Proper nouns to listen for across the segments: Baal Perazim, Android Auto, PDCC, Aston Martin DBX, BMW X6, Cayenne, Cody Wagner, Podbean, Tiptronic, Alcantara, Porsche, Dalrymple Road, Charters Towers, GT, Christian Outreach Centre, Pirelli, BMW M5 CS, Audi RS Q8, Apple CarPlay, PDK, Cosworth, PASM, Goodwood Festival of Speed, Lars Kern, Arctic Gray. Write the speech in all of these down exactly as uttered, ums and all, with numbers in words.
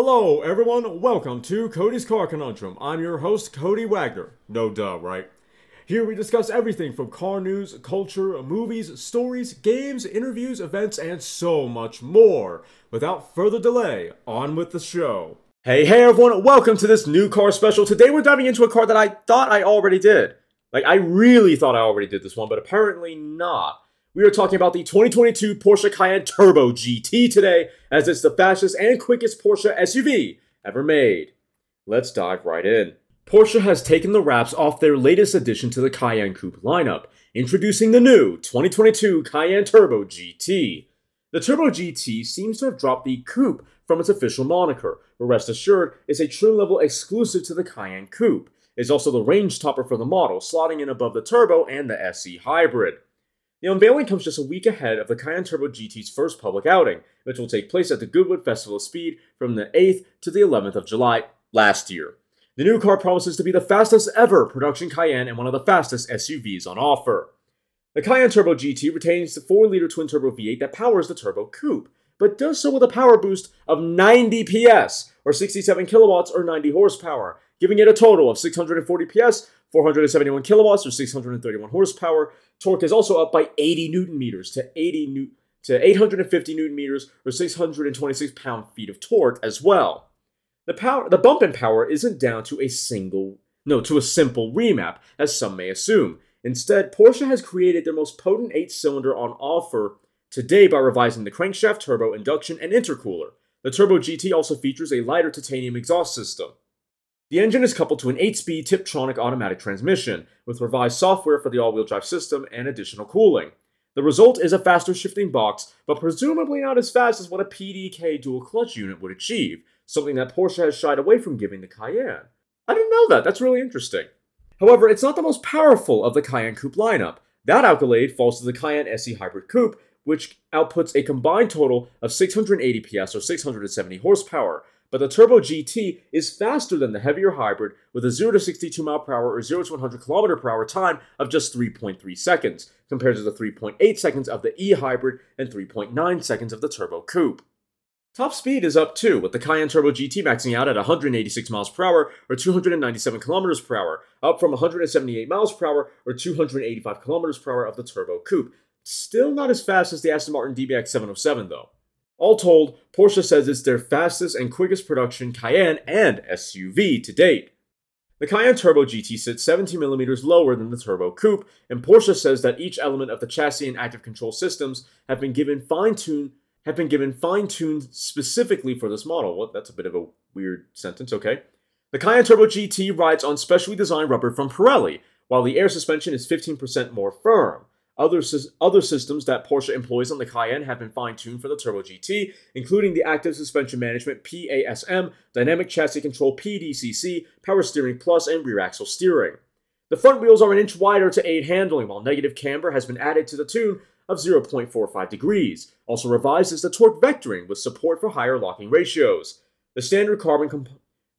Hello everyone, welcome to Cody's Car Conundrum. I'm your host, Cody Wagner. No duh, right? Here we discuss everything from car news, culture, movies, stories, games, interviews, events, and so much more. Without further delay, on with the show. Hey, hey everyone, welcome to this new car special. Today we're diving into a car that I thought I already did. Like, I really thought I already did this one, but apparently not. We are talking about the twenty twenty-two Porsche Cayenne Turbo G T today, as it's the fastest and quickest Porsche S U V ever made. Let's dive right in. Porsche has taken the wraps off their latest addition to the Cayenne Coupe lineup, introducing the new twenty twenty-two Cayenne Turbo G T. The Turbo G T seems to have dropped the Coupe from its official moniker, but rest assured, it's a trim level exclusive to the Cayenne Coupe. It's also the range topper for the model, slotting in above the Turbo and the S E Hybrid. The unveiling comes just a week ahead of the Cayenne Turbo G T's first public outing, which will take place at the Goodwood Festival of Speed from the eighth to the eleventh of July last year. The new car promises to be the fastest ever production Cayenne and one of the fastest S U Vs on offer. The Cayenne Turbo G T retains the four liter twin-turbo V eight that powers the Turbo Coupe, but does so with a power boost of ninety P S, or sixty-seven kilowatts, or ninety horsepower, giving it a total of six hundred forty P S, four hundred seventy-one kilowatts, or six hundred thirty-one horsepower. Torque is also up by eighty newton meters to eighty new to eight hundred fifty newton meters, or six hundred twenty-six pound-feet of torque as well. The power, the bump in power isn't down to a single, no, to a simple remap, as some may assume. Instead, Porsche has created their most potent eight-cylinder on offer today by revising the crankshaft, turbo, induction, and intercooler. The Turbo G T also features a lighter titanium exhaust system. The engine is coupled to an eight-speed Tiptronic automatic transmission, with revised software for the all-wheel drive system and additional cooling. The result is a faster shifting box, but presumably not as fast as what a P D K dual-clutch unit would achieve, something that Porsche has shied away from giving the Cayenne. I didn't know that, that's really interesting. However, it's not the most powerful of the Cayenne Coupe lineup. That accolade falls to the Cayenne S E Hybrid Coupe, which outputs a combined total of six hundred eighty P S, or six hundred seventy horsepower, but the Turbo G T is faster than the heavier hybrid with a zero to sixty-two mile per hour or zero to one hundred kilometers per hour time of just three point three seconds, compared to the three point eight seconds of the E-Hybrid and three point nine seconds of the Turbo Coupe. Top speed is up too, with the Cayenne Turbo G T maxing out at one hundred eighty-six miles per hour or two hundred ninety-seven kilometers per hour, up from one hundred seventy-eight miles per hour or two hundred eighty-five kilometers per hour of the Turbo Coupe. Still not as fast as the Aston Martin D B X seven oh seven though. All told, Porsche says it's their fastest and quickest production Cayenne and S U V to date. The Cayenne Turbo G T sits seventeen millimeters lower than the Turbo Coupe, and Porsche says that each element of the chassis and active control systems have been given fine-tuned have been given fine-tuned specifically for this model. Well, that's a bit of a weird sentence, okay. The Cayenne Turbo G T rides on specially designed rubber from Pirelli, while the air suspension is fifteen percent more firm. Other, other systems that Porsche employs on the Cayenne have been fine-tuned for the Turbo G T, including the Active Suspension Management P A S M, Dynamic Chassis Control P D C C, Power Steering Plus, and Rear Axle Steering. The front wheels are an inch wider to aid handling, while negative camber has been added to the tune of zero point four five degrees. Also revised is the torque vectoring, with support for higher locking ratios. The standard carbon comp-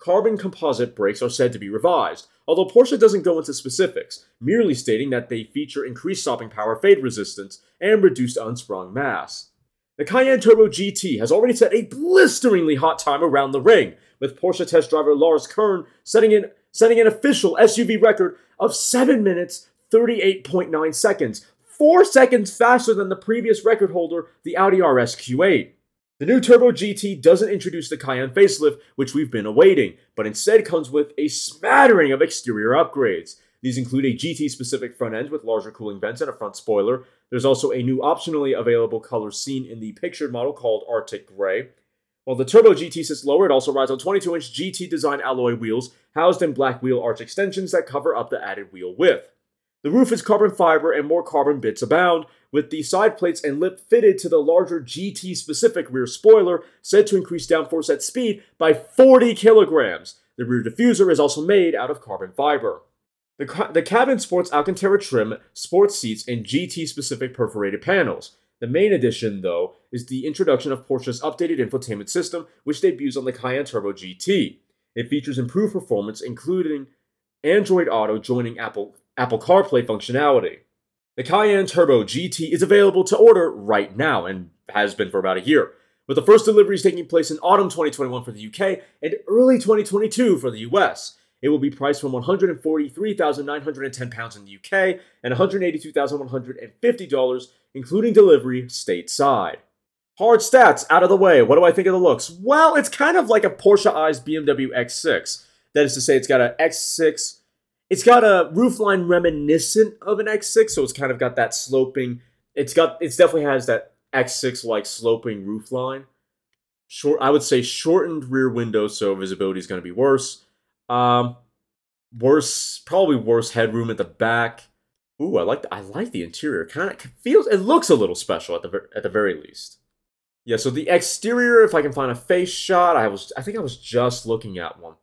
Carbon composite brakes are said to be revised, although Porsche doesn't go into specifics, merely stating that they feature increased stopping power, fade resistance, and reduced unsprung mass. The Cayenne Turbo G T has already set a blisteringly hot time around the ring, with Porsche test driver Lars Kern setting in, setting an official S U V record of seven minutes, thirty-eight point nine seconds, four seconds faster than the previous record holder, the Audi R S Q eight. The new Turbo G T doesn't introduce the Cayenne facelift, which we've been awaiting, but instead comes with a smattering of exterior upgrades. These include a G T-specific front end with larger cooling vents and a front spoiler. There's also a new optionally available color seen in the pictured model called Arctic Gray. While the Turbo G T sits lower, it also rides on twenty-two inch G T-designed alloy wheels housed in black wheel arch extensions that cover up the added wheel width. The roof is carbon fiber and more carbon bits abound, with the side plates and lip fitted to the larger G T-specific rear spoiler, said to increase downforce at speed by forty kilograms. The rear diffuser is also made out of carbon fiber. The, ca- the cabin sports Alcantara trim, sports seats, and G T-specific perforated panels. The main addition, though, is the introduction of Porsche's updated infotainment system, which debuts on the Cayenne Turbo G T. It features improved performance, including Android Auto joining Apple Apple CarPlay functionality. The Cayenne Turbo G T is available to order right now and has been for about a year. with the first deliveries taking place in autumn twenty twenty-one for the U K and early twenty twenty-two for the U S. It will be priced from one hundred forty-three thousand nine hundred ten pounds in the U K and one hundred eighty-two thousand one hundred fifty dollars, including delivery stateside. Hard stats out of the way. What do I think of the looks? Well, it's kind of like a Porsche-ized B M W X six. That is to say, it's got an X six. It's got a roofline reminiscent of an X six, so it's kind of got that sloping. It's got. It definitely has that X six-like sloping roofline. Short. I would say shortened rear windows, so visibility is going to be worse. Um, worse, probably worse headroom at the back. Ooh, I like the, I like the interior. Kind of feels. It looks a little special at the at the very least. Yeah, so the exterior, if I can find a face shot, I was I think I was just looking at one.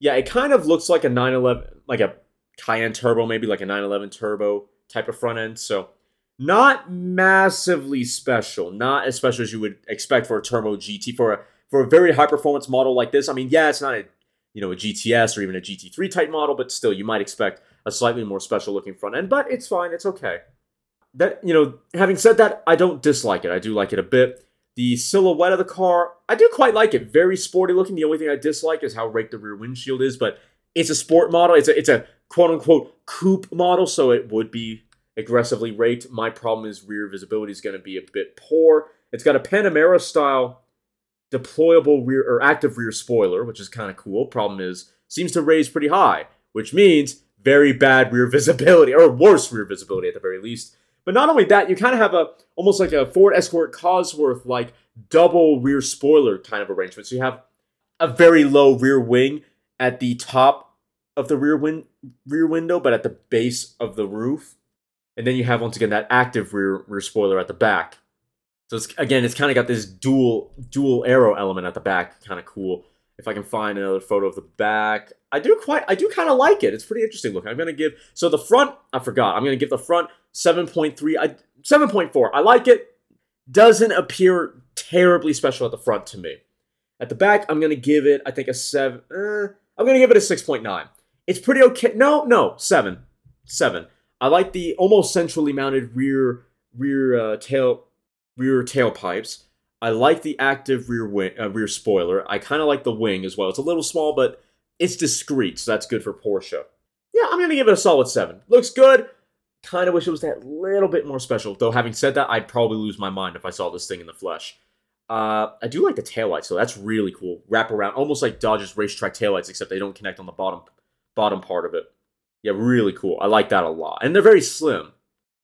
Yeah, it kind of looks like a nine eleven, like a Cayenne Turbo, maybe like a nine eleven Turbo type of front end. So not massively special, not as special as you would expect for a Turbo G T, for a for a very high performance model like this. I mean, yeah, it's not a you know a G T S or even a G T three type model, but still you might expect a slightly more special looking front end. But it's fine, it's okay. That you know, having said that, I don't dislike it. I do like it a bit. The silhouette of the car, I do quite like it. Very sporty looking. The only thing I dislike is how raked the rear windshield is, but it's a sport model. It's a, it's a quote-unquote coupe model, so it would be aggressively raked. My problem is rear visibility is going to be a bit poor. It's got a Panamera-style deployable rear or active rear spoiler, which is kind of cool. Problem is, seems to raise pretty high, which means very bad rear visibility, or worse rear visibility at the very least. But not only that, you kind of have a almost like a Ford Escort Cosworth like double rear spoiler kind of arrangement. So you have a very low rear wing at the top of the rear win- rear window, but at the base of the roof. And then you have once again that active rear rear spoiler at the back. So it's, again, it's kind of got this dual dual aero element at the back, kind of cool. If I can find another photo of the back, I do quite, I do kind of like it. It's pretty interesting looking. I'm going to give, so the front, I forgot. I'm going to give the front seven point three, seven point four. I like it. Doesn't appear terribly special at the front to me. At the back, I'm going to give it, I think a seven, eh, I'm going to give it a six point nine. It's pretty okay. No, no, seven, seven. I like the almost centrally mounted rear, rear uh, tail, rear tailpipes. I like the active rear wing, uh, rear spoiler. I kind of like the wing as well. It's a little small, but it's discreet, so that's good for Porsche. Yeah, I'm going to give it a solid seven. Looks good. Kind of wish it was that little bit more special. Though having said that, I'd probably lose my mind if I saw this thing in the flesh. Uh, I do like the taillights, though. That's really cool. Wrap around, almost like Dodge's racetrack taillights, except they don't connect on the bottom bottom part of it. Yeah, really cool. I like that a lot. And they're very slim.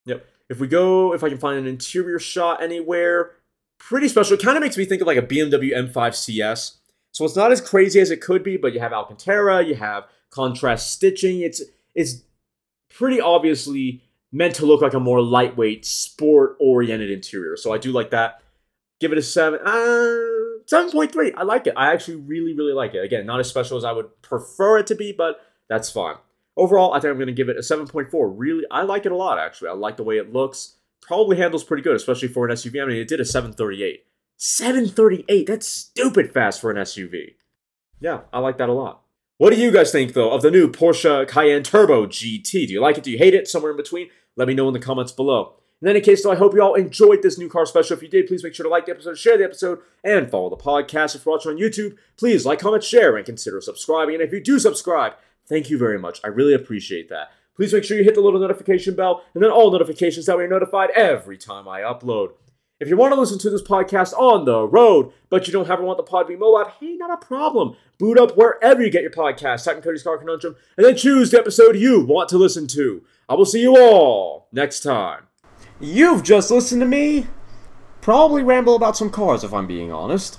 Yep. If we go, if I can find an interior shot anywhere... Pretty special. It kind of makes me think of like a B M W M five C S. So it's not as crazy as it could be, but you have Alcantara, you have contrast stitching. It's it's pretty obviously meant to look like a more lightweight, sport-oriented interior. So I do like that. Give it a seven. Uh, seven point three. I like it. I actually really, really like it. Again, not as special as I would prefer it to be, but that's fine. Overall, I think I'm going to give it a seven point four. Really, I like it a lot, actually. I like the way it looks. Probably handles pretty good, especially for an S U V. I mean, it did a seven thirty-eight. seven thirty-eight, that's stupid fast for an S U V. Yeah, I like that a lot. What do you guys think, though, of the new Porsche Cayenne Turbo G T? Do you like it? Do you hate it? Somewhere in between? Let me know in the comments below. In any case, though, I hope you all enjoyed this new car special. If you did, please make sure to like the episode, share the episode, and follow the podcast. If you're watching on YouTube, please like, comment, share, and consider subscribing. And if you do subscribe, thank you very much. I really appreciate that. Please make sure you hit the little notification bell and then all notifications that way you're notified every time I upload. If you want to listen to this podcast on the road, but you don't have or want the Podbean mobile app, hey, not a problem. Boot up wherever you get your podcast, type in Cody's Car Conundrum, and then choose the episode you want to listen to. I will see you all next time. You've just listened to me probably ramble about some cars, if I'm being honest.